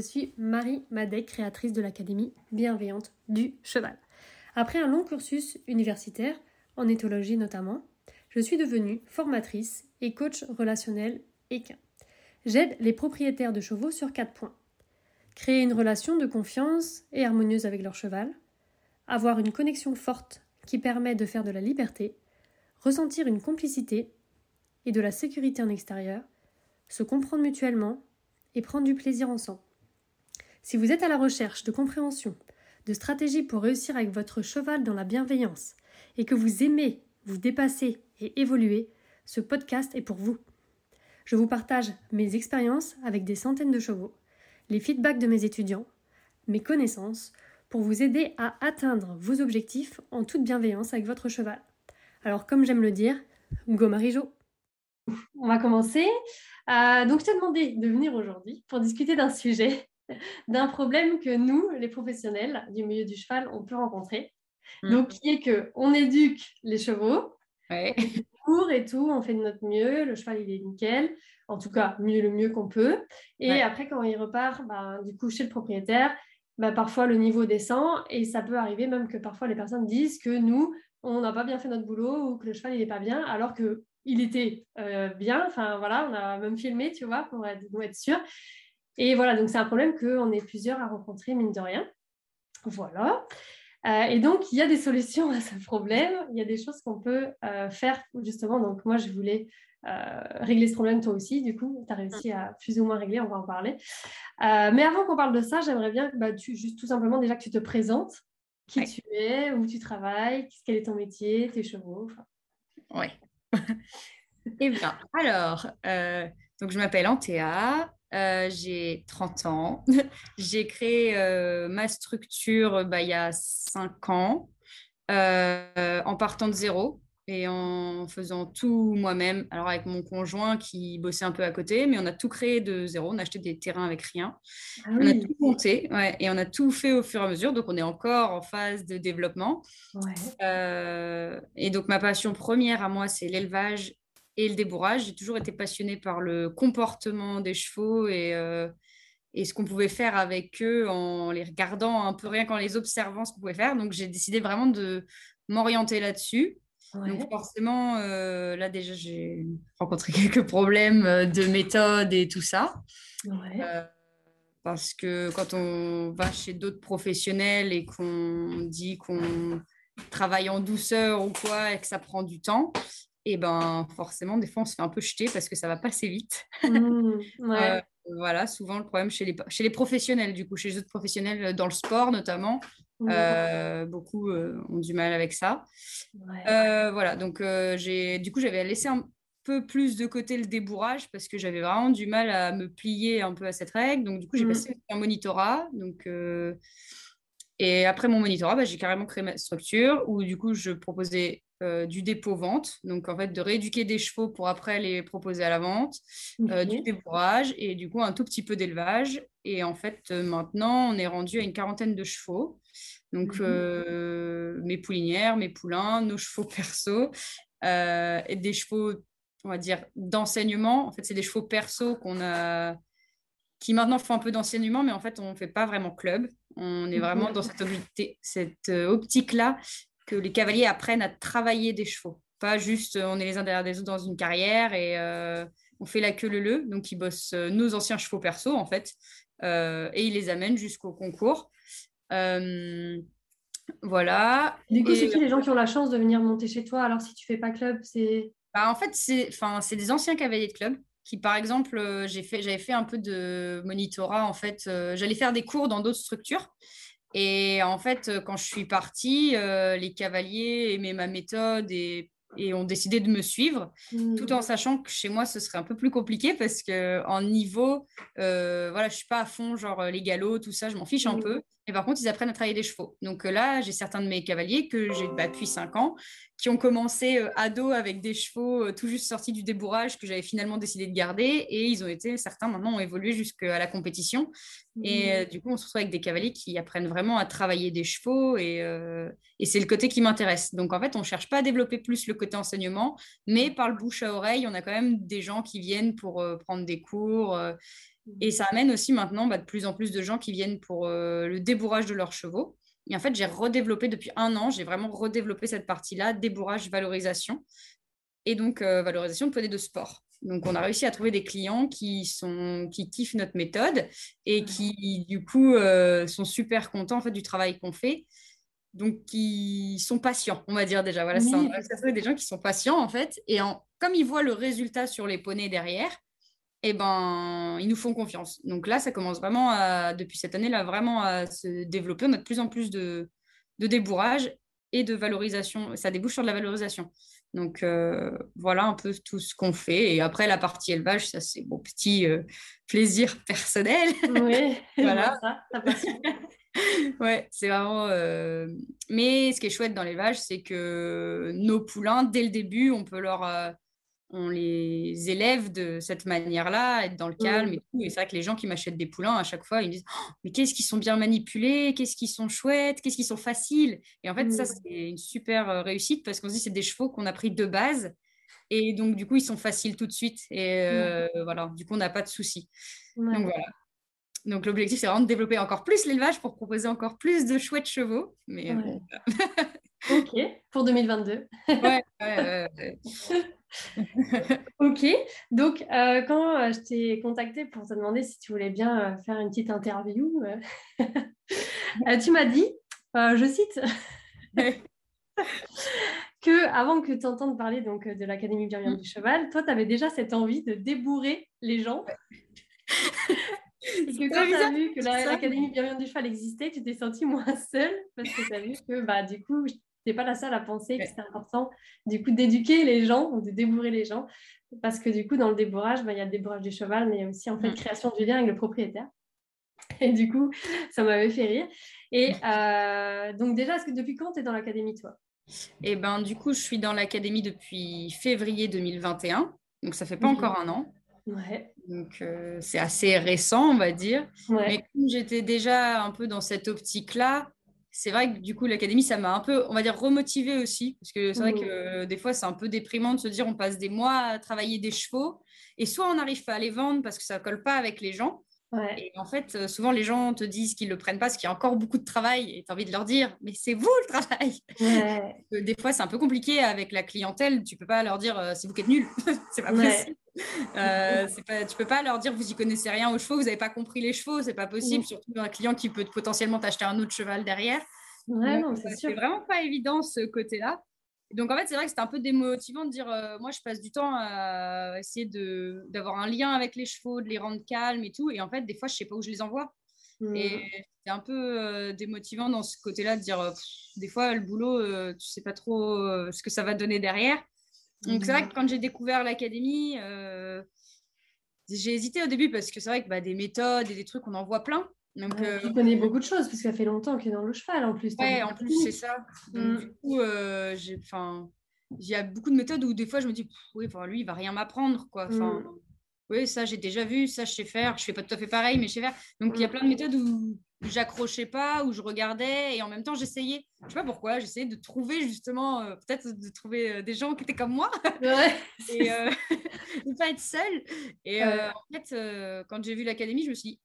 je suis Marie Madec, créatrice de l'Académie Bienveillante du cheval. Après un long cursus universitaire, en éthologie notamment, je suis devenue formatrice et coach relationnel équin. J'aide les propriétaires de chevaux sur 4 points. Créer une relation de confiance et harmonieuse avec leur cheval, avoir une connexion forte qui permet de faire de la liberté, ressentir une complicité et de la sécurité en extérieur, se comprendre mutuellement et prendre du plaisir ensemble. Si vous êtes à la recherche de compréhension, de stratégies pour réussir avec votre cheval dans la bienveillance et que vous aimez vous dépasser et évoluer, ce podcast est pour vous. Je vous partage mes expériences avec des centaines de chevaux, les feedbacks de mes étudiants, mes connaissances, pour vous aider à atteindre vos objectifs en toute bienveillance avec votre cheval. Alors, comme j'aime le dire, go Marie-Jo! On va commencer. Donc, je t'ai demandé de venir aujourd'hui pour discuter d'un sujet, d'un problème que nous, les professionnels du milieu du cheval, on peut rencontrer. Donc, qui est qu'on éduque les chevaux, on fait des cours et tout, on fait de notre mieux, le cheval, il est nickel, en tout cas, le mieux qu'on peut. Et après, quand il repart, du coup, chez le propriétaire, parfois, le niveau descend et ça peut arriver même que parfois, les personnes disent que nous, on n'a pas bien fait notre boulot ou que le cheval, il n'est pas bien, alors que il était bien, enfin voilà, on a même filmé, tu vois, pour être sûr. Et voilà, donc c'est un problème qu'on est plusieurs à rencontrer, mine de rien. Voilà. Et donc, il y a des solutions à ce problème, il y a des choses qu'on peut faire, justement. Donc, moi, je voulais régler ce problème, toi aussi, du coup, tu as réussi à plus ou moins régler, on va en parler. Mais avant qu'on parle de ça, j'aimerais bien juste tout simplement déjà que tu te présentes, qui tu es, où tu travailles, quel est ton métier, tes chevaux, enfin. Oui. Eh bien, alors, donc je m'appelle Antéa, j'ai 30 ans, j'ai créé ma structure il y a 5 ans, en partant de zéro et en faisant tout moi-même, alors avec mon conjoint qui bossait un peu à côté, mais on a tout créé de zéro, on a acheté des terrains avec rien, on a tout monté et on a tout fait au fur et à mesure, donc on est encore en phase de développement. Et donc ma passion première à moi, c'est l'élevage et le débourrage. J'ai toujours été passionnée par le comportement des chevaux et ce qu'on pouvait faire avec eux en les regardant un peu, rien qu'en les observant, ce qu'on pouvait faire. Donc j'ai décidé vraiment de m'orienter là-dessus. Donc forcément, là déjà, j'ai rencontré quelques problèmes de méthode et tout ça. Parce que quand on va chez d'autres professionnels et qu'on dit qu'on travaille en douceur ou quoi et que ça prend du temps, et forcément, des fois, on se fait un peu jeter parce que ça va pas assez vite. Voilà, souvent, le problème chez les professionnels, du coup, chez les autres professionnels dans le sport notamment, beaucoup ont du mal avec ça. Voilà, donc j'avais laissé un peu plus de côté le débourrage parce que j'avais vraiment du mal à me plier un peu à cette règle. Donc, du coup, j'ai passé un monitorat. Donc, et après mon monitorat, j'ai carrément créé ma structure où, du coup, je proposais du dépôt-vente, donc en fait de rééduquer des chevaux pour après les proposer à la vente, du débourrage et du coup un tout petit peu d'élevage. Et en fait, maintenant, on est rendu à une quarantaine de chevaux. Donc, mes poulinières, mes poulains, nos chevaux perso, et des chevaux, on va dire, d'enseignement. En fait, c'est des chevaux perso qu'on a, qui maintenant font un peu d'enseignement, mais en fait, on ne fait pas vraiment club. On est vraiment dans cette optique-là, que les cavaliers apprennent à travailler des chevaux. Pas juste, on est les uns derrière les autres dans une carrière et on fait la queue leu-leu. Donc, ils bossent nos anciens chevaux perso, en fait, et ils les amènent jusqu'au concours. Voilà. Du coup, c'est qui les gens qui ont la chance de venir monter chez toi? Alors, si tu fais pas club, c'est... en fait, c'est des anciens cavaliers de club qui, par exemple, j'avais fait un peu de monitorat, en fait. J'allais faire des cours dans d'autres structures. Et en fait, quand je suis partie, les cavaliers aimaient ma méthode et ont décidé de me suivre, tout en sachant que chez moi, ce serait un peu plus compliqué parce qu'en niveau, je ne suis pas à fond, genre les galops, tout ça, je m'en fiche un peu. Et par contre, ils apprennent à travailler des chevaux. Donc là, j'ai certains de mes cavaliers que j'ai depuis 5 ans, qui ont commencé ados avec des chevaux tout juste sortis du débourrage que j'avais finalement décidé de garder. Et certains maintenant ont évolué jusqu'à la compétition. Et du coup, on se retrouve avec des cavaliers qui apprennent vraiment à travailler des chevaux. Et c'est le côté qui m'intéresse. Donc en fait, on ne cherche pas à développer plus le côté enseignement, mais par le bouche à oreille, on a quand même des gens qui viennent pour prendre des cours. Et ça amène aussi maintenant de plus en plus de gens qui viennent pour le débourrage de leurs chevaux. Et en fait, j'ai redéveloppé depuis un an, j'ai vraiment redéveloppé cette partie-là, débourrage, valorisation. Et donc, valorisation de poney de sport. Donc, on a réussi à trouver des clients qui kiffent notre méthode et qui, du coup, sont super contents en fait, du travail qu'on fait. Donc, qui sont patients, on va dire déjà. Voilà, oui. Ça serait des gens qui sont patients, en fait. Et comme ils voient le résultat sur les poneys derrière, eh ben, ils nous font confiance. Donc là, ça commence vraiment, depuis cette année-là, vraiment à se développer. On a de plus en plus de débourrage et de valorisation. Ça débouche sur de la valorisation. Donc, voilà un peu tout ce qu'on fait. Et après, la partie élevage, ça, c'est mon petit plaisir personnel. Oui, voilà. Ouais, c'est vraiment... Mais ce qui est chouette dans l'élevage, c'est que nos poulains, dès le début, on les élève de cette manière-là, être dans le calme et tout. Et c'est vrai que les gens qui m'achètent des poulains, à chaque fois, ils me disent oh, « mais qu'est-ce qu'ils sont bien manipulés, qu'est-ce qu'ils sont chouettes, qu'est-ce qu'ils sont faciles ?» Et en fait, ça, c'est une super réussite parce qu'on se dit c'est des chevaux qu'on a pris de base. Et donc, du coup, ils sont faciles tout de suite. Et voilà, du coup, on n'a pas de soucis. Donc, voilà. Donc, l'objectif, c'est vraiment de développer encore plus l'élevage pour proposer encore plus de chouettes chevaux. Mais, OK, pour 2022. OK, donc quand je t'ai contactée pour te demander si tu voulais bien faire une petite interview, tu m'as dit, je cite, que avant que tu entendes parler donc, de l'Académie Bienveillante du cheval, toi, tu avais déjà cette envie de débourrer les gens. Et que quand tu as vu que l'Académie Bienveillante du cheval existait, tu t'es sentie moins seule parce que tu as vu que du coup, je n'étais pas la seule à penser que c'était important du coup d'éduquer les gens ou de débourrer les gens parce que du coup, dans le débourrage, il y a le débourrage du cheval, mais il y a aussi en fait création du lien avec le propriétaire. Et du coup, ça m'avait fait rire. Et donc déjà, est-ce que depuis quand tu es dans l'Académie, toi ? Eh bien, du coup, je suis dans l'Académie depuis février 2021, donc ça ne fait pas encore un an. Ouais. Donc, c'est assez récent, on va dire. Ouais. Mais comme j'étais déjà un peu dans cette optique-là, c'est vrai que du coup, l'Académie, ça m'a un peu, on va dire, remotivée aussi. Parce que c'est vrai que des fois, c'est un peu déprimant de se dire on passe des mois à travailler des chevaux et soit on n'arrive pas à les vendre parce que ça ne colle pas avec les gens. Ouais. Et en fait, souvent, les gens te disent qu'ils ne le prennent pas parce qu'il y a encore beaucoup de travail et tu as envie de leur dire « mais c'est vous le travail !» Des fois, c'est un peu compliqué avec la clientèle. Tu ne peux pas leur dire « c'est vous qui êtes nuls !» C'est pas possible. Tu ne peux pas leur dire « vous n'y connaissez rien aux chevaux, vous n'avez pas compris les chevaux !» C'est pas possible, surtout un client qui peut potentiellement t'acheter un autre cheval derrière. Ouais, donc, non, c'est vraiment pas évident ce côté-là. Donc, en fait, c'est vrai que c'était un peu démotivant de dire moi, je passe du temps à essayer d'avoir un lien avec les chevaux, de les rendre calmes et tout. Et en fait, des fois, je ne sais pas où je les envoie. Et c'est un peu démotivant dans ce côté-là de dire des fois, le boulot, tu ne sais pas trop ce que ça va donner derrière. Donc, c'est vrai que quand j'ai découvert l'Académie, j'ai hésité au début parce que c'est vrai que des méthodes et des trucs, on en voit plein. Donc, tu connais beaucoup de choses parce que ça fait longtemps que tu es dans le cheval en plus. Ouais, en plus c'est ça. Donc, du coup, il y a beaucoup de méthodes où des fois je me dis oui, lui il va rien m'apprendre quoi. Oui, ça j'ai déjà vu, ça je sais faire. Je fais pas tout à fait pareil, mais je sais faire. Donc il y a plein de méthodes où j'accrochais pas, où je regardais et en même temps j'essayais. Je sais pas pourquoi, j'essayais de trouver justement peut-être de trouver des gens qui étaient comme moi et de pas être seule. Et en fait, quand j'ai vu l'Académie, je me suis dit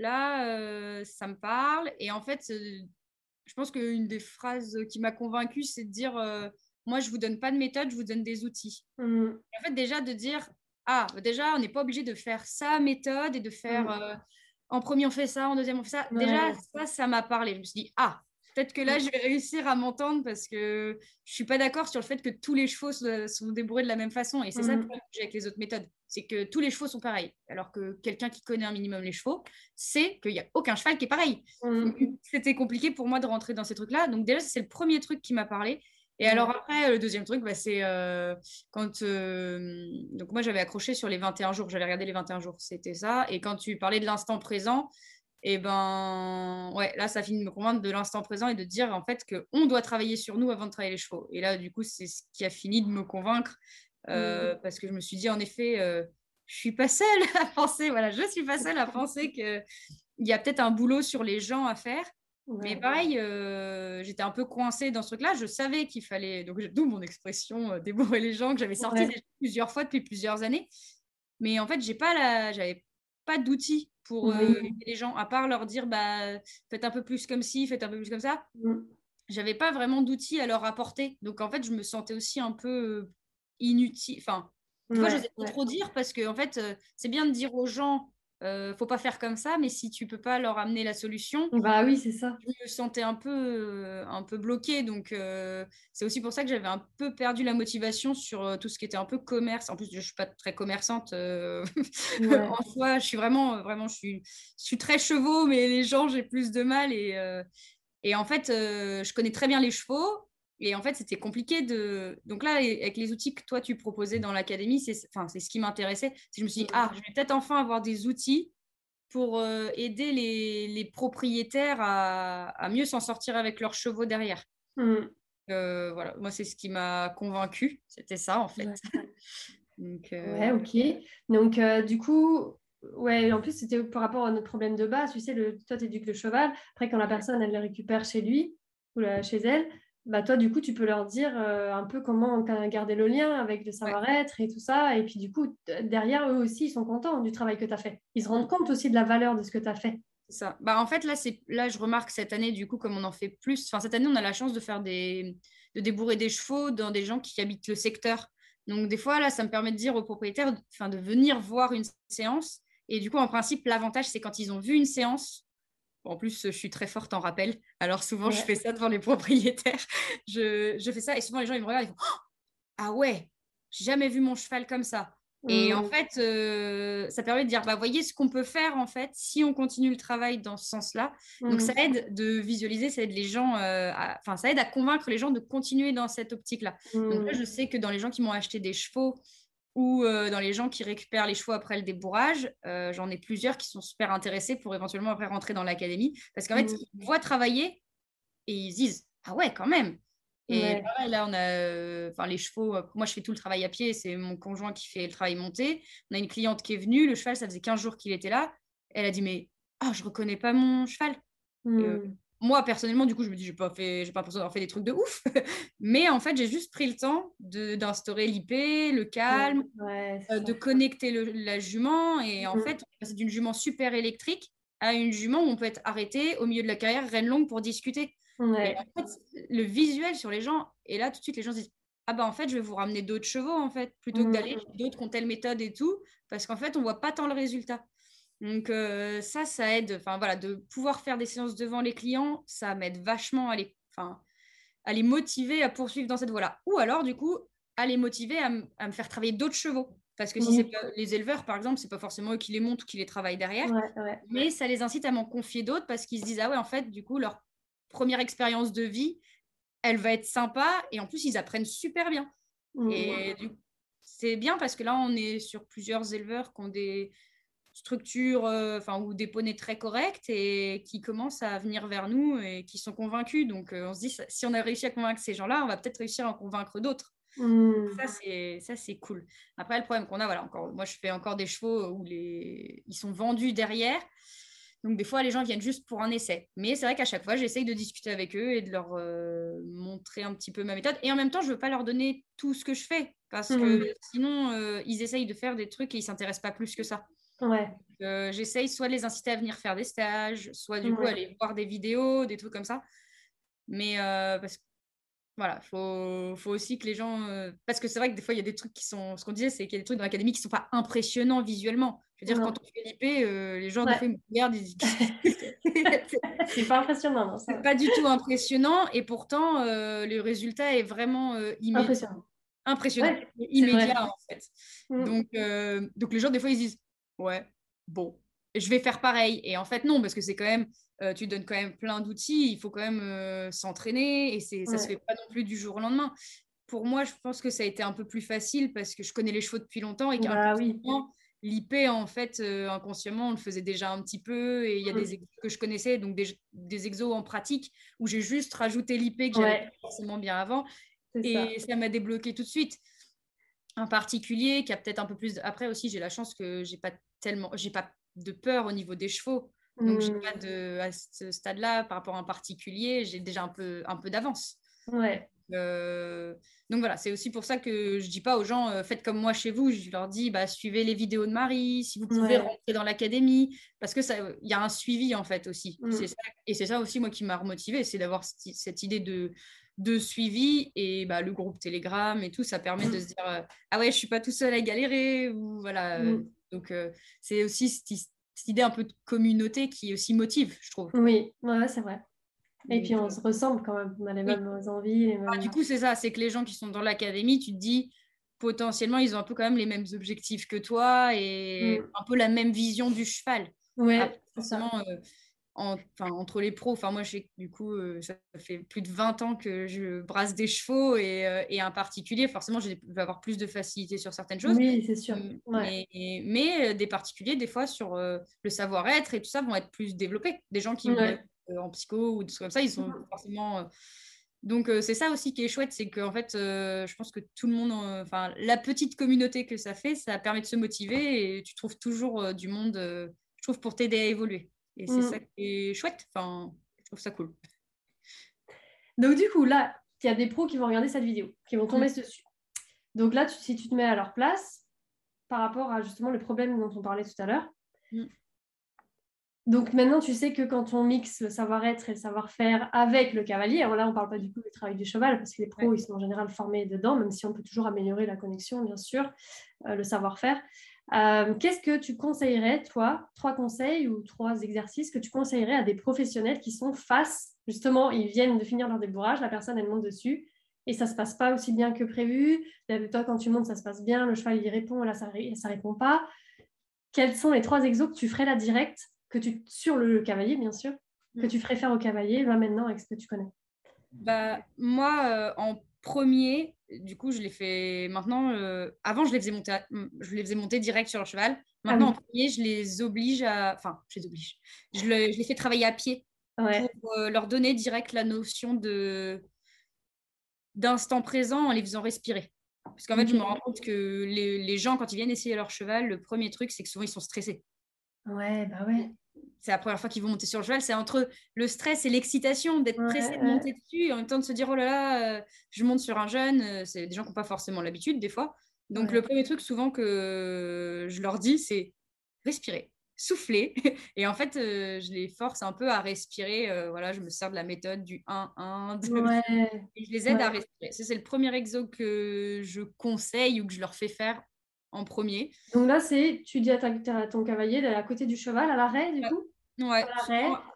là, ça me parle. Et en fait, je pense qu'une des phrases qui m'a convaincue, c'est de dire moi, je ne vous donne pas de méthode, je vous donne des outils. En fait, déjà, de dire déjà, on n'est pas obligé de faire sa méthode et de faire en premier, on fait ça, en deuxième, on fait ça. Ouais. Déjà, ça m'a parlé. Je me suis dit peut-être que là, je vais réussir à m'entendre parce que je ne suis pas d'accord sur le fait que tous les chevaux sont débourrés de la même façon. Et c'est ça le problème que j'ai avec les autres méthodes. C'est que tous les chevaux sont pareils. Alors que quelqu'un qui connaît un minimum les chevaux, sait qu'il n'y a aucun cheval qui est pareil. C'était compliqué pour moi de rentrer dans ces trucs-là. Donc déjà, c'est le premier truc qui m'a parlé. Et alors après, le deuxième truc, c'est quand... Donc moi, j'avais accroché sur les 21 jours. J'avais regardé les 21 jours, c'était ça. Et quand tu parlais de l'instant présent, là, ça finit de me convaincre de l'instant présent et de dire en fait qu'on doit travailler sur nous avant de travailler les chevaux. Et là, du coup, c'est ce qui a fini de me convaincre. Parce que je me suis dit en effet je suis pas seule à penser qu'il y a peut-être un boulot sur les gens à faire mais pareil j'étais un peu coincée dans ce truc-là, je savais qu'il fallait donc d'où mon expression débourrer les gens que j'avais sorti déjà plusieurs fois depuis plusieurs années mais en fait j'avais pas d'outils pour aider les gens, à part leur dire bah, faites un peu plus comme ci, faites un peu plus comme ça. J'avais pas vraiment d'outils à leur apporter. Donc, en fait, je me sentais aussi un peu inutile. Enfin, des fois, je n'osais pas trop dire parce que, en fait, c'est bien de dire aux gens faut pas faire comme ça, mais si tu peux pas leur amener la solution, bah oui, c'est ça. Je me sentais un peu bloquée, donc c'est aussi pour ça que j'avais un peu perdu la motivation sur tout ce qui était un peu commerce. En plus, je suis pas très commerçante en soi. Je suis vraiment, je suis très chevaux, mais les gens, j'ai plus de mal et en fait, je connais très bien les chevaux. Et en fait, c'était compliqué de... Donc là, avec les outils que toi, tu proposais dans l'académie, c'est ce qui m'intéressait. Je me suis dit, je vais peut-être enfin avoir des outils pour aider les propriétaires à mieux s'en sortir avec leurs chevaux derrière. Voilà, moi, c'est ce qui m'a convaincue. C'était ça, en fait. Ouais, ouais, ok. Donc, du coup... Ouais, en plus, c'était par rapport à notre problème de base. Tu sais, toi, tu éduques le cheval. Après, quand la personne, elle le récupère chez lui ou chez elle... Bah toi, du coup, tu peux leur dire un peu comment garder le lien avec le savoir-être et tout ça. Et puis, du coup, derrière, eux aussi, ils sont contents du travail que tu as fait. Ils se rendent compte aussi de la valeur de ce que tu as fait. C'est ça. Bah, en fait, là, je remarque cette année, du coup, comme on en fait plus. Enfin, cette année, on a la chance de faire de débourrer des chevaux dans des gens qui habitent le secteur. Donc, des fois, là, ça me permet de dire aux propriétaires de venir voir une séance. Et du coup, en principe, l'avantage, c'est quand ils ont vu une séance. En plus, je suis très forte en rappel. Alors souvent, je fais ça devant les propriétaires. Je fais ça et souvent, les gens, ils me regardent et ils font « Ah ouais, j'ai jamais vu mon cheval comme ça. » Et en fait, ça permet de dire bah, « Voyez ce qu'on peut faire, en fait, si on continue le travail dans ce sens-là. » Donc, ça aide de visualiser, ça aide les gens, ça aide à convaincre les gens de continuer dans cette optique-là. Donc là, je sais que dans les gens qui m'ont acheté des chevaux, ou dans les gens qui récupèrent les chevaux après le débourrage, j'en ai plusieurs qui sont super intéressés pour éventuellement après rentrer dans l'académie. Parce qu'en fait, ils voient travailler et ils se disent « Ah ouais, quand même !» Et pareil, là, on a les chevaux. Moi, je fais tout le travail à pied. C'est mon conjoint qui fait le travail monté. On a une cliente qui est venue. Le cheval, ça faisait 15 jours qu'il était là. Elle a dit « Mais je ne reconnais pas mon cheval. » Moi, personnellement, du coup, je me dis, j'ai pas l'impression d'avoir fait des trucs de ouf. Mais en fait, j'ai juste pris le temps d'instaurer l'IP, le calme, de connecter la jument. Et en fait, on est passé d'une jument super électrique à une jument où on peut être arrêté au milieu de la carrière, reine longue, pour discuter. Et en fait, le visuel sur les gens, et là, tout de suite, les gens se disent, en fait, je vais vous ramener d'autres chevaux, en fait, plutôt que d'aller d'autres qui ont telle méthode et tout, parce qu'en fait, on voit pas tant le résultat. Donc ça aide, de pouvoir faire des séances devant les clients, ça m'aide vachement à les motiver à poursuivre dans cette voie-là. Ou alors du coup, à les motiver à me faire travailler d'autres chevaux. Parce que si c'est pas les éleveurs, par exemple, c'est pas forcément eux qui les montent ou qui les travaillent derrière. Mais ça les incite à m'en confier d'autres parce qu'ils se disent, en fait, du coup, leur première expérience de vie, elle va être sympa et en plus, ils apprennent super bien. Et du coup, c'est bien parce que là, on est sur plusieurs éleveurs qui ont des... structures ou des poneys très corrects et qui commencent à venir vers nous et qui sont convaincus. Donc, on se dit, si on a réussi à convaincre ces gens-là, on va peut-être réussir à en convaincre d'autres. Ça, c'est cool. Après, le problème qu'on a, moi, je fais encore des chevaux où ils sont vendus derrière. Donc, des fois, les gens viennent juste pour un essai. Mais c'est vrai qu'à chaque fois, j'essaye de discuter avec eux et de leur montrer un petit peu ma méthode. Et en même temps, je ne veux pas leur donner tout ce que je fais parce que sinon, ils essayent de faire des trucs et ils ne s'intéressent pas plus que ça. J'essaye soit de les inciter à venir faire des stages, soit du coup aller voir des vidéos, des trucs comme ça. Mais parce que voilà, faut aussi que les gens parce que c'est vrai que des fois il y a des trucs qui sont, ce qu'on disait, c'est qu'il y a des trucs dans l'académie qui sont pas impressionnants visuellement. Je veux dire, quand on fait l'IP, les gens des fois ils regardent et disent c'est pas impressionnant, non, c'est pas du tout impressionnant et pourtant le résultat est vraiment impressionnant, immédiat en fait. Donc les gens des fois ils disent ouais, bon, je vais faire pareil. Et en fait, non, parce que c'est quand même, tu donnes quand même plein d'outils, il faut quand même s'entraîner et ça se fait pas non plus du jour au lendemain. Pour moi, je pense que ça a été un peu plus facile parce que je connais les chevaux depuis longtemps et qu'inconsciemment, l'IP, en fait, inconsciemment, on le faisait déjà un petit peu et il y a des exos que je connaissais, donc des exos en pratique où j'ai juste rajouté l'IP que j'avais pas forcément bien avant et ça m'a débloqué tout de suite. Un particulier qui a peut-être un peu plus... Après aussi, j'ai la chance que j'ai pas de peur au niveau des chevaux. Donc, j'ai pas à ce stade-là, par rapport à un particulier, j'ai déjà un peu d'avance. Donc voilà, c'est aussi pour ça que je ne dis pas aux gens faites comme moi chez vous, je leur dis suivez les vidéos de Marie, si vous pouvez rentrer dans l'académie, parce que ça, y a un suivi en fait aussi, c'est ça, et c'est ça aussi moi qui m'a remotivée, c'est d'avoir cette idée de suivi, et le groupe Telegram et tout, ça permet de se dire ah ouais, je ne suis pas tout seul à galérer, ou voilà, donc c'est aussi cette idée un peu de communauté qui aussi motive, je trouve. Oui, ouais, c'est vrai. Et puis on se ressemble quand même, on a les mêmes envies. Les mêmes... Ah, du coup, c'est ça, c'est que les gens qui sont dans l'académie, tu te dis potentiellement, ils ont un peu quand même les mêmes objectifs que toi et un peu la même vision du cheval. Ouais, après, forcément, entre les pros, moi, du coup, ça fait plus de 20 ans que je brasse des chevaux et un particulier, forcément, je vais avoir plus de facilité sur certaines choses. Oui, c'est sûr. Ouais. Mais des particuliers, des fois, sur le savoir-être et tout ça, vont être plus développés. Des gens qui... Ouais. En psycho ou des trucs comme ça, ils sont forcément... Donc, c'est ça aussi qui est chouette, c'est qu'en fait, je pense que tout le monde... la petite communauté que ça fait, ça permet de se motiver et tu trouves toujours du monde, je trouve, pour t'aider à évoluer. Et c'est ça qui est chouette. Je trouve ça cool. Donc, du coup, là, il y a des pros qui vont regarder cette vidéo, qui vont tomber dessus. Donc là, si tu te mets à leur place, par rapport à, justement, le problème dont on parlait tout à l'heure... Donc maintenant, tu sais que quand on mixe le savoir-être et le savoir-faire avec le cavalier, alors là, on ne parle pas du coup du travail du cheval, parce que les pros, ils sont en général formés dedans, même si on peut toujours améliorer la connexion, bien sûr, le savoir-faire. Qu'est-ce que tu conseillerais, toi, 3 conseils ou 3 exercices que tu conseillerais à des professionnels qui sont face, justement, ils viennent de finir leur débourrage, la personne, elle monte dessus, et ça ne se passe pas aussi bien que prévu. Toi, quand tu montes, ça se passe bien, le cheval, il répond, là, ça ne répond pas. Quels sont les 3 exos que tu ferais là direct sur le cavalier, bien sûr, que tu ferais faire au cavalier, là, maintenant, avec ce que tu connais? Moi, en premier, du coup, je les fais maintenant... avant, je les faisais monter direct sur le cheval. Maintenant, en premier, je les oblige à... Je les fais travailler à pied pour leur donner direct la notion d'instant présent en les faisant respirer. Parce qu'en fait, je me rends compte que les gens, quand ils viennent essayer leur cheval, le premier truc, c'est que souvent, ils sont stressés. Ouais, c'est la première fois qu'ils vont monter sur le cheval, c'est entre le stress et l'excitation d'être pressé de monter dessus et en même temps de se dire oh là là, je monte sur un jeune. C'est des gens qui n'ont pas forcément l'habitude des fois, donc le premier truc souvent que je leur dis, c'est respirer, souffler. Et en fait, je les force un peu à respirer. Voilà, je me sers de la méthode du 1-1 et je les aide à respirer. Ça, c'est le premier exo que je conseille ou que je leur fais faire en premier. Donc là, c'est tu dis à ton cavalier d'aller à côté du cheval, à l'arrêt, du coup. Ouais,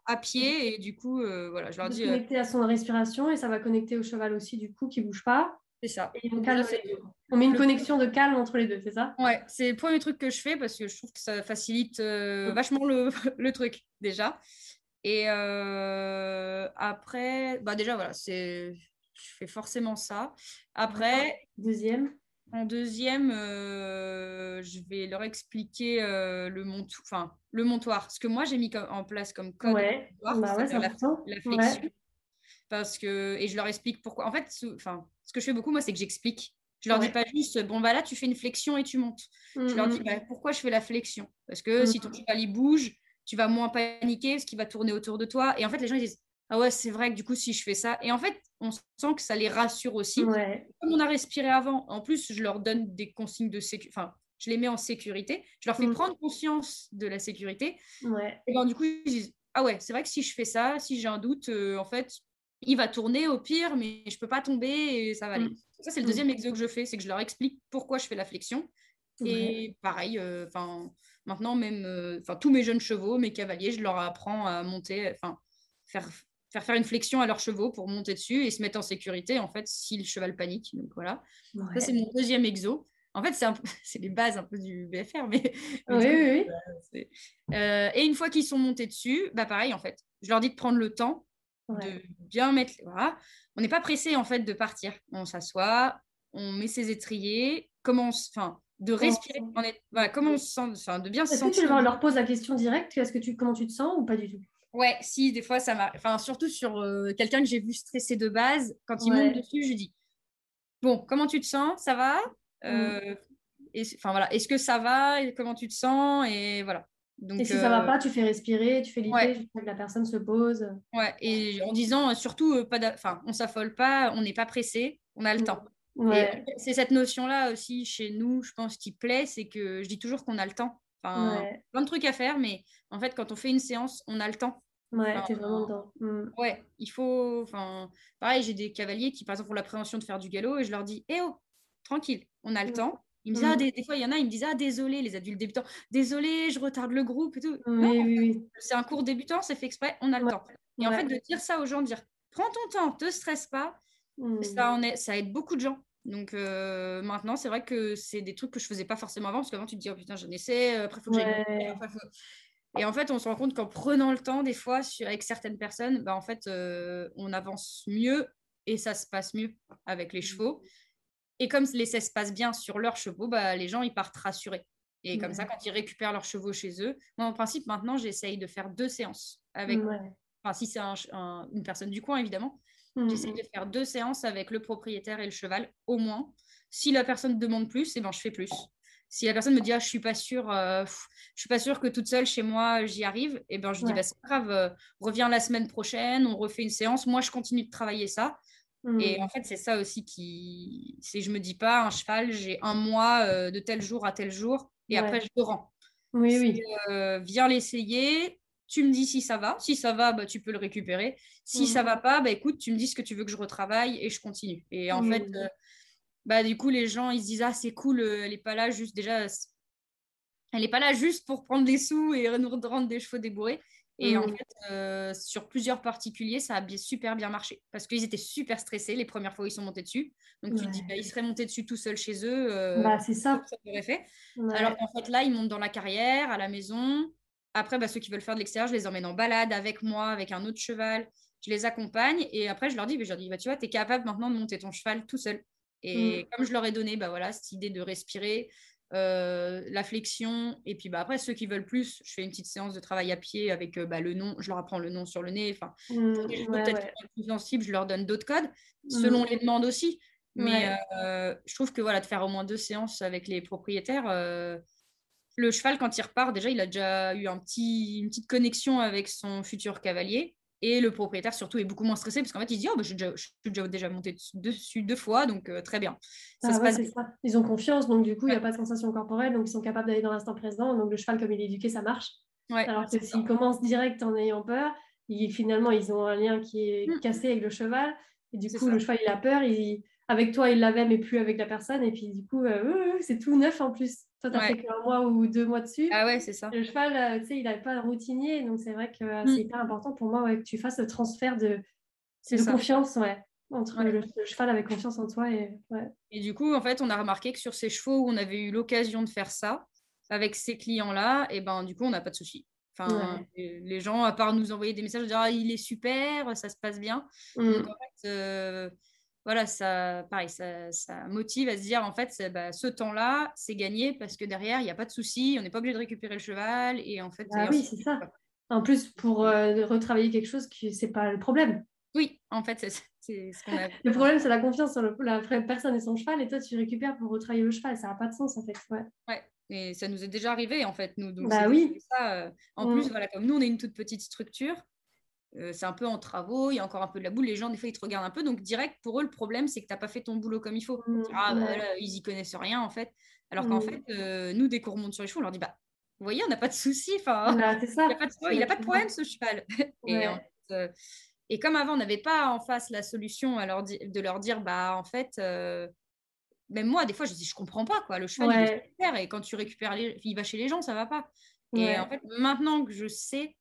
à pied, et du coup, voilà, je leur dis. Connecter à son respiration, et ça va connecter au cheval aussi, du coup, qui bouge pas. C'est ça. Et on met une connexion de calme entre les deux, c'est ça? Ouais, c'est le premier truc que je fais parce que je trouve que ça facilite vachement le truc déjà. Et après, déjà voilà, je fais forcément ça. Après. Deuxième. En deuxième, je vais leur expliquer le montoir. Ce que moi, j'ai mis en place comme code, c'est la flexion. Ouais. Et je leur explique pourquoi. En fait, ce que je fais beaucoup, moi, c'est que j'explique. Je leur dis pas juste, là, tu fais une flexion et tu montes. Je leur dis, pourquoi je fais la flexion? Parce que si ton cheval, il bouge, tu vas moins paniquer, parce qu'il va tourner autour de toi. Et en fait, les gens, ils disent, ah ouais, c'est vrai que du coup, si je fais ça... Et en fait, on sent que ça les rassure aussi. Ouais. Comme on a respiré avant, en plus, je leur donne des consignes de sécurité. Je les mets en sécurité. Je leur fais prendre conscience de la sécurité. Ouais. Et du coup, ils disent, ah ouais, c'est vrai que si je fais ça, si j'ai un doute, en fait, il va tourner au pire, mais je ne peux pas tomber et ça va aller. Ça, c'est le deuxième exo que je fais. C'est que je leur explique pourquoi je fais la flexion. Ouais. Et pareil, maintenant, même tous mes jeunes chevaux, mes cavaliers, je leur apprends à monter, faire une flexion à leurs chevaux pour monter dessus et se mettre en sécurité, en fait, si le cheval panique. Donc, voilà. Ouais. Ça, c'est mon deuxième exo. En fait, c'est les bases un peu du BFR, mais... et une fois qu'ils sont montés dessus, pareil, en fait. Je leur dis de prendre le temps, de bien mettre... Voilà. On n'est pas pressé, en fait, de partir. On s'assoit, on met ses étriers, de respirer, comment on se sent, de bien se sentir. Est-ce que tu leur poses la question directe, comment tu te sens ou pas du tout? Ouais, si, des fois, ça m'arrive. Surtout sur quelqu'un que j'ai vu stresser de base, quand il monte dessus, je dis « Bon, comment tu te sens? Ça va ?» Est-ce que ça va? Comment tu te sens? Et voilà. Donc, et si ça ne va pas, tu fais respirer, tu fais l'idée, ouais. Jusqu'à que la personne se pose. Ouais, et en disant surtout, on ne s'affole pas, on n'est pas pressé, on a le temps. Ouais. C'est cette notion-là aussi chez nous, je pense, qui plaît, c'est que je dis toujours qu'on a le temps. Ouais. Plein de trucs à faire, mais en fait, quand on fait une séance, on a le temps. Ouais, t'es vraiment dedans. Ouais, il faut... Pareil, j'ai des cavaliers qui, par exemple, ont l'appréhension de faire du galop et je leur dis, eh oh, tranquille, on a le temps. Ils me disent, des fois, il y en a, ils me disent, désolé, les adultes débutants, désolé, je retarde le groupe et tout. Oui. C'est un cours débutant, c'est fait exprès, on a le temps. Et en fait, de dire ça aux gens, de dire, prends ton temps, te stresse pas, ça aide beaucoup de gens. Donc, maintenant, c'est vrai que c'est des trucs que je faisais pas forcément avant, parce qu'avant, tu te dis, oh putain, j'en essaie, après, il faut que j'aille. Et en fait, on se rend compte qu'en prenant le temps, des fois, avec certaines personnes, bah, en fait, on avance mieux et ça se passe mieux avec les chevaux. Et comme l'essai se passe bien sur leurs chevaux, bah, les gens, ils partent rassurés. Et comme ça, quand ils récupèrent leurs chevaux chez eux, moi, en principe, maintenant, j'essaye de faire 2 séances. Enfin, si c'est une personne du coin, évidemment, j'essaye de faire 2 séances avec le propriétaire et le cheval, au moins. Si la personne demande plus, eh ben, je fais plus. Si la personne me dit, ah, je suis pas sûre que toute seule chez moi j'y arrive, et ben je dis, bah, c'est pas grave, reviens la semaine prochaine, on refait une séance. Moi, je continue de travailler ça. Et en fait, c'est ça aussi qui, c'est je me dis pas un cheval, j'ai 1 mois de tel jour à tel jour, et après je le rends. Viens l'essayer. Tu me dis si ça va. Si ça va, bah, tu peux le récupérer. Si ça va pas, bah, écoute, tu me dis ce que tu veux que je retravaille et je continue. Et en fait. Bah, du coup, les gens, ils se disent, ah, c'est cool, elle n'est pas là juste, déjà, elle n'est pas là juste pour prendre des sous et nous rendre des chevaux débourrés. Et en fait, sur plusieurs particuliers, ça a super bien marché parce qu'ils étaient super stressés les premières fois où ils sont montés dessus. Donc, tu te dis, bah, ils seraient montés dessus tout seuls chez eux. Bah, c'est ça. Ça aurait fait. Ouais. Alors qu'en fait, là, ils montent dans la carrière, à la maison. Après, bah, ceux qui veulent faire de l'extérieur, je les emmène en balade avec moi, avec un autre cheval. Je les accompagne et après, je leur dis bah, tu vois, tu es capable maintenant de monter ton cheval tout seul. Et comme je leur ai donné, bah voilà, cette idée de respirer, la flexion, et puis bah après ceux qui veulent plus, je fais une petite séance de travail à pied avec le nom, je leur apprends le nom sur le nez, enfin plus sensibles, je leur donne d'autres codes selon les demandes aussi. Mais je trouve que voilà, de faire au moins 2 séances avec les propriétaires, le cheval quand il repart, déjà il a déjà eu une petite connexion avec son futur cavalier. Et le propriétaire, surtout, est beaucoup moins stressé parce qu'en fait, il se dit « Oh, bah, je suis déjà montée dessus 2 fois, donc très bien. » Ça se passe bien. Ils ont confiance, donc du coup, il n'y a pas de sensation corporelle, donc ils sont capables d'aller dans l'instant présent. Donc, le cheval, comme il est éduqué, ça marche. Ouais, alors que s'ils commencent direct en ayant peur, finalement, ils ont un lien qui est cassé avec le cheval. Et du coup, le cheval, il a peur. Avec toi, il l'avait, mais plus avec la personne. Et puis, du coup, c'est tout neuf en plus. Toi, tu as fait qu'1 mois ou 2 mois dessus. Ah ouais, c'est ça. Le cheval, tu sais, il n'avait pas de routinier. Donc, c'est vrai que c'est hyper important pour moi que tu fasses le transfert de confiance entre le cheval avec confiance en toi. Et du coup, en fait, on a remarqué que sur ces chevaux où on avait eu l'occasion de faire ça, avec ces clients-là, et ben, du coup, on n'a pas de souci. Enfin, les gens, à part nous envoyer des messages, dire « Ah, il est super, ça se passe bien. » Donc, en fait... Voilà, ça, pareil, ça motive à se dire, en fait, ce temps-là, c'est gagné parce que derrière, il n'y a pas de souci, on n'est pas obligé de récupérer le cheval. Et en fait, c'est ça. En plus, pour retravailler quelque chose, ce n'est pas le problème. Oui, en fait, c'est ce qu'on a. Le problème, c'est la confiance sur la personne et son cheval, et toi, tu récupères pour retravailler le cheval. Ça n'a pas de sens, en fait. Ouais. Et ça nous est déjà arrivé, en fait, nous. Donc, ça, en plus, voilà, comme nous, on est une toute petite structure. C'est un peu en travaux, il y a encore un peu de la boule, les gens des fois ils te regardent un peu, donc direct pour eux le problème c'est que t'as pas fait ton boulot comme il faut. Là, ils y connaissent rien en fait, alors qu'en fait nous dès qu'on remonte sur les chevaux on leur dit bah vous voyez on n'a pas de souci, il n'a pas de problème ce cheval. Et, en fait, et comme avant on n'avait pas en face la solution à leur dire bah en fait même moi des fois je dis je comprends pas quoi, le cheval il est super et quand tu récupères il va chez les gens ça va pas. Et en fait maintenant que je sais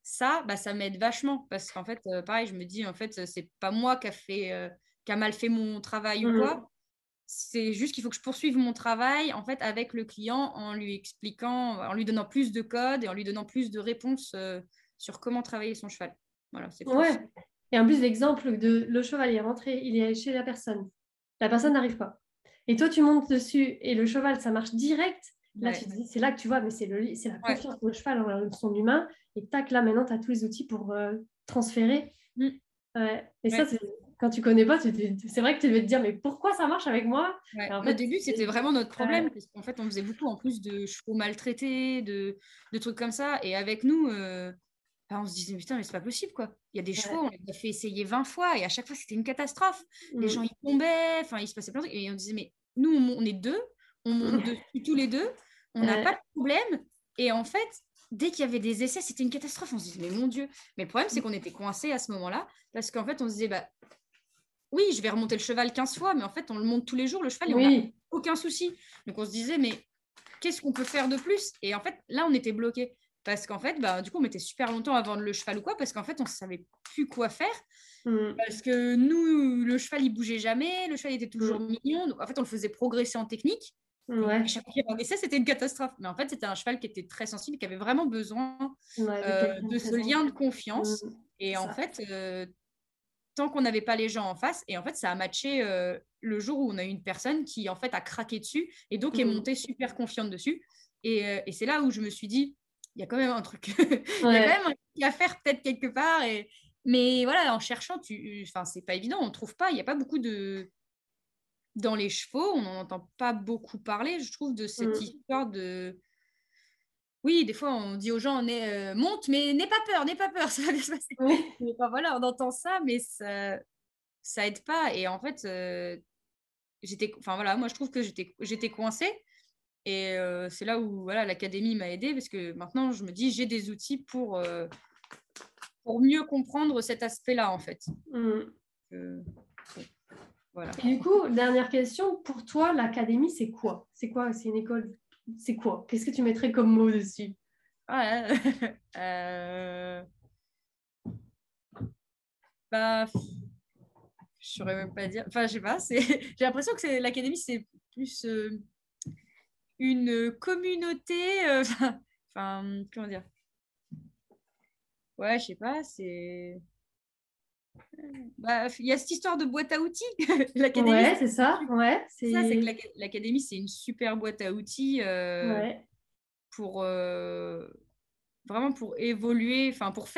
ça, bah, ça m'aide vachement parce qu'en fait, pareil, je me dis, en fait, c'est pas moi qui a mal fait mon travail ou quoi. C'est juste qu'il faut que je poursuive mon travail en fait avec le client en lui expliquant, en lui donnant plus de codes et en lui donnant plus de réponses sur comment travailler son cheval. Voilà, c'est possible. Et en plus, l'exemple de le cheval est rentré, il est chez la personne n'arrive pas. Et toi, tu montes dessus et le cheval, ça marche direct. Là, tu te dis, c'est là que tu vois, mais c'est la confiance au cheval, son humain. Et tac, là, maintenant, tu as tous les outils pour transférer. Et ça, quand tu connais pas, c'est vrai que tu devais te dire mais pourquoi ça marche avec moi? Ouais. En fait, au début, c'était vraiment notre problème parce qu'en fait, on faisait beaucoup en plus de chevaux maltraités, de trucs comme ça. Et avec nous, on se disait putain, mais c'est pas possible quoi. Il y a des chevaux, on les a fait essayer 20 fois et à chaque fois, c'était une catastrophe. Les gens, ils tombaient, enfin, il se passait plein de trucs. Et on disait mais nous, on est deux, on monte dessus tous les deux, on n'a pas de problème. Et en fait, dès qu'il y avait des essais, c'était une catastrophe. On se disait mais mon Dieu. Mais le problème, c'est qu'on était coincés à ce moment-là parce qu'en fait, on se disait bah, oui, je vais remonter le cheval 15 fois, mais en fait, on le monte tous les jours, le cheval, et on n'a aucun souci. Donc, on se disait, mais qu'est-ce qu'on peut faire de plus? Et en fait, là, on était bloqués. Parce qu'en fait, du coup, on mettait super longtemps à vendre le cheval ou quoi, parce qu'en fait, on ne savait plus quoi faire. Parce que nous, le cheval, il ne bougeait jamais, le cheval était toujours mignon. Donc, en fait, on le faisait progresser en technique. Ouais. Chaque fois qu'il y avait un essai, c'était une catastrophe. Mais en fait, c'était un cheval qui était très sensible, qui avait vraiment besoin de ce lien de confiance. Et ça. En fait... tant qu'on n'avait pas les gens en face, et en fait ça a matché le jour où on a eu une personne qui en fait a craqué dessus et donc est montée super confiante dessus, et c'est là où je me suis dit il y a quand même un truc il y a quand même un truc à faire peut-être quelque part, mais voilà, en cherchant enfin c'est pas évident, on trouve pas, il y a pas beaucoup de dans les chevaux, on n'en entend pas beaucoup parler, je trouve, de cette histoire de oui, des fois, on dit aux gens, monte, mais n'aie pas peur, ça va bien se passer. Oui. Enfin, voilà, on entend ça, mais ça aide pas. Et en fait, moi, je trouve que j'étais coincée. Et c'est là où voilà, l'académie m'a aidée, parce que maintenant, je me dis, j'ai des outils pour mieux comprendre cet aspect-là, en fait. Voilà. Et du coup, dernière question, pour toi, l'académie, c'est quoi? C'est une école? C'est quoi? Qu'est-ce que tu mettrais comme mot dessus? Je saurais même pas dire. Enfin, je sais pas. J'ai l'impression que l'académie, c'est plus une communauté. Enfin, comment dire? Ouais, je sais pas. C'est. Il y a cette histoire de boîte à outils. L'académie, ouais, c'est ça. Ouais, c'est que l'académie, c'est une super boîte à outils pour vraiment pour évoluer. Enfin, pour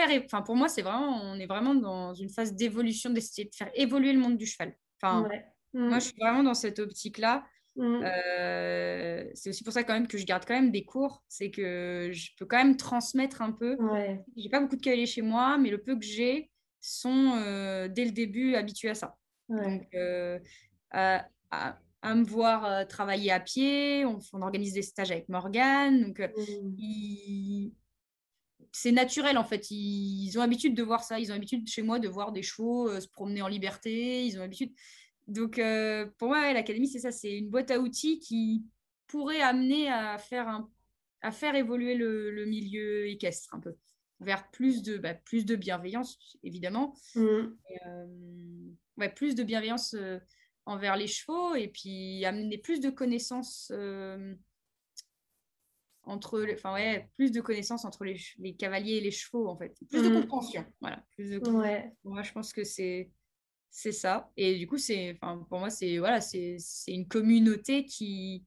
moi, c'est vraiment, on est vraiment dans une phase d'évolution, d'essayer de faire évoluer le monde du cheval. Enfin, moi, je suis vraiment dans cette optique-là. C'est aussi pour ça quand même que je garde quand même des cours, c'est que je peux quand même transmettre un peu. J'ai pas beaucoup de cavaliers chez moi, mais le peu que j'ai sont dès le début habitués à ça. Donc, à me voir travailler à pied, on organise des stages avec Morgane, donc c'est naturel en fait, ils ont l'habitude de voir ça, ils ont l'habitude chez moi de voir des chevaux se promener en liberté, ils ont l'habitude. Donc pour moi, l'académie, c'est ça, c'est une boîte à outils qui pourrait amener à faire évoluer le milieu équestre un peu. Vers plus de bienveillance, évidemment. Plus de bienveillance envers les chevaux, et puis amener plus de connaissances plus de connaissances entre les cavaliers et les chevaux, en fait. Plus de compréhension, voilà. Plus de compréhension. Moi, je pense que c'est ça. Et du coup, pour moi, c'est une communauté qui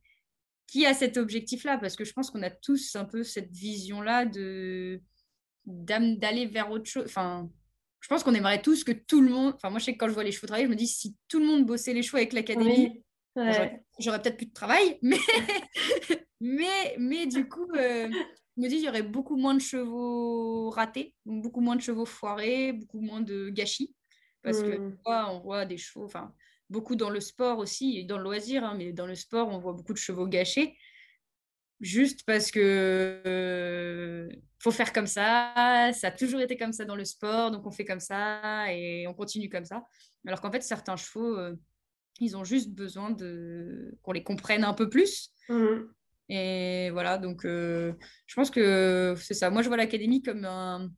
a cet objectif-là, parce que je pense qu'on a tous un peu cette vision-là d'aller vers autre chose. Enfin, je pense qu'on aimerait tous que tout le monde, enfin moi je sais que quand je vois les chevaux travailler, je me dis si tout le monde bossait les chevaux avec l'académie, j'aurais peut-être plus de travail, mais du coup je me dis il y aurait beaucoup moins de chevaux ratés, donc beaucoup moins de chevaux foirés, beaucoup moins de gâchis, parce que on voit des chevaux, enfin beaucoup dans le sport aussi et dans le loisir, mais dans le sport on voit beaucoup de chevaux gâchés juste parce que faut faire comme ça a toujours été comme ça dans le sport, donc on fait comme ça et on continue comme ça, alors qu'en fait certains chevaux ils ont juste besoin qu'on les comprenne un peu plus. Et voilà, donc je pense que c'est ça, moi je vois l'académie comme un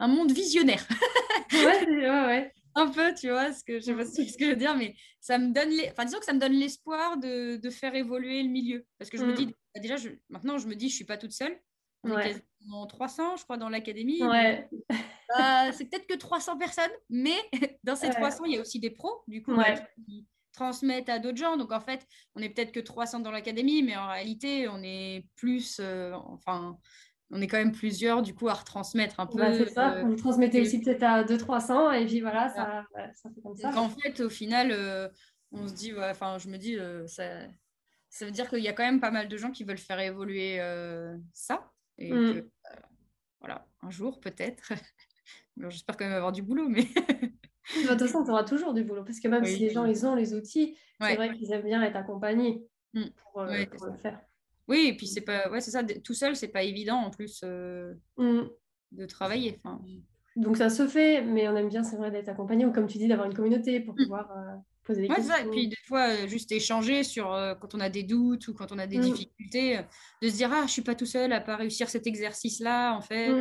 monde visionnaire. ouais un peu, tu vois, je sais pas ce que je veux dire, mais ça me donne disons que ça me donne l'espoir de faire évoluer le milieu, parce que je me dis déjà, maintenant je me dis je suis pas toute seule, on est quasiment 300 je crois dans l'académie, c'est peut-être que 300 personnes, mais dans ces 300 il y a aussi des pros, du coup qui transmettent à d'autres gens, donc en fait on est peut-être que 300 dans l'académie, mais en réalité on est plus on est quand même plusieurs du coup à retransmettre un peu. Bah, c'est ça, vous le transmettez aussi peut-être à 200-300 et puis voilà, ça, voilà, ça fait comme ça. Donc, en fait, au final, on se dit, enfin, je me dis, ça veut dire qu'il y a quand même pas mal de gens qui veulent faire évoluer ça. Et que, voilà, un jour peut-être. J'espère quand même avoir du boulot, mais... De toute façon, tu auras toujours du boulot, parce que même si les gens ils ont les outils, c'est vrai qu'ils aiment bien être accompagnés pour le faire. Oui, et puis c'est pas, c'est ça, tout seul, c'est pas évident en plus de travailler. Fin... Donc ça se fait, mais on aime bien, c'est vrai, d'être accompagné, ou comme tu dis, d'avoir une communauté pour pouvoir poser des questions. Ça. Et puis des fois, juste échanger sur quand on a des doutes ou quand on a des difficultés, de se dire, ah, je suis pas tout seul à pas réussir cet exercice-là, en fait.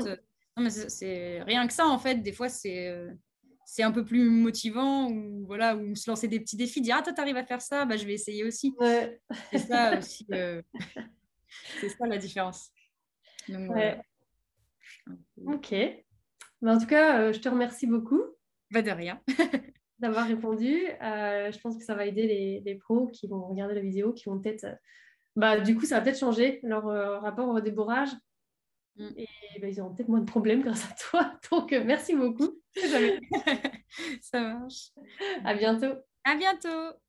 Non, mais c'est rien que ça, en fait, des fois, c'est un peu plus motivant, ou voilà, où se lancer des petits défis, dire ah toi t'arrives à faire ça, bah je vais essayer aussi. C'est ça aussi, c'est ça la différence. Donc, ok, en tout cas je te remercie beaucoup. De rien. D'avoir répondu. Je pense que ça va aider les pros qui vont regarder la vidéo, qui vont peut-être du coup ça va peut-être changer leur rapport au débourrage. Et ils auront peut-être moins de problèmes grâce à toi. Donc, merci beaucoup. Ça marche. À bientôt. À bientôt.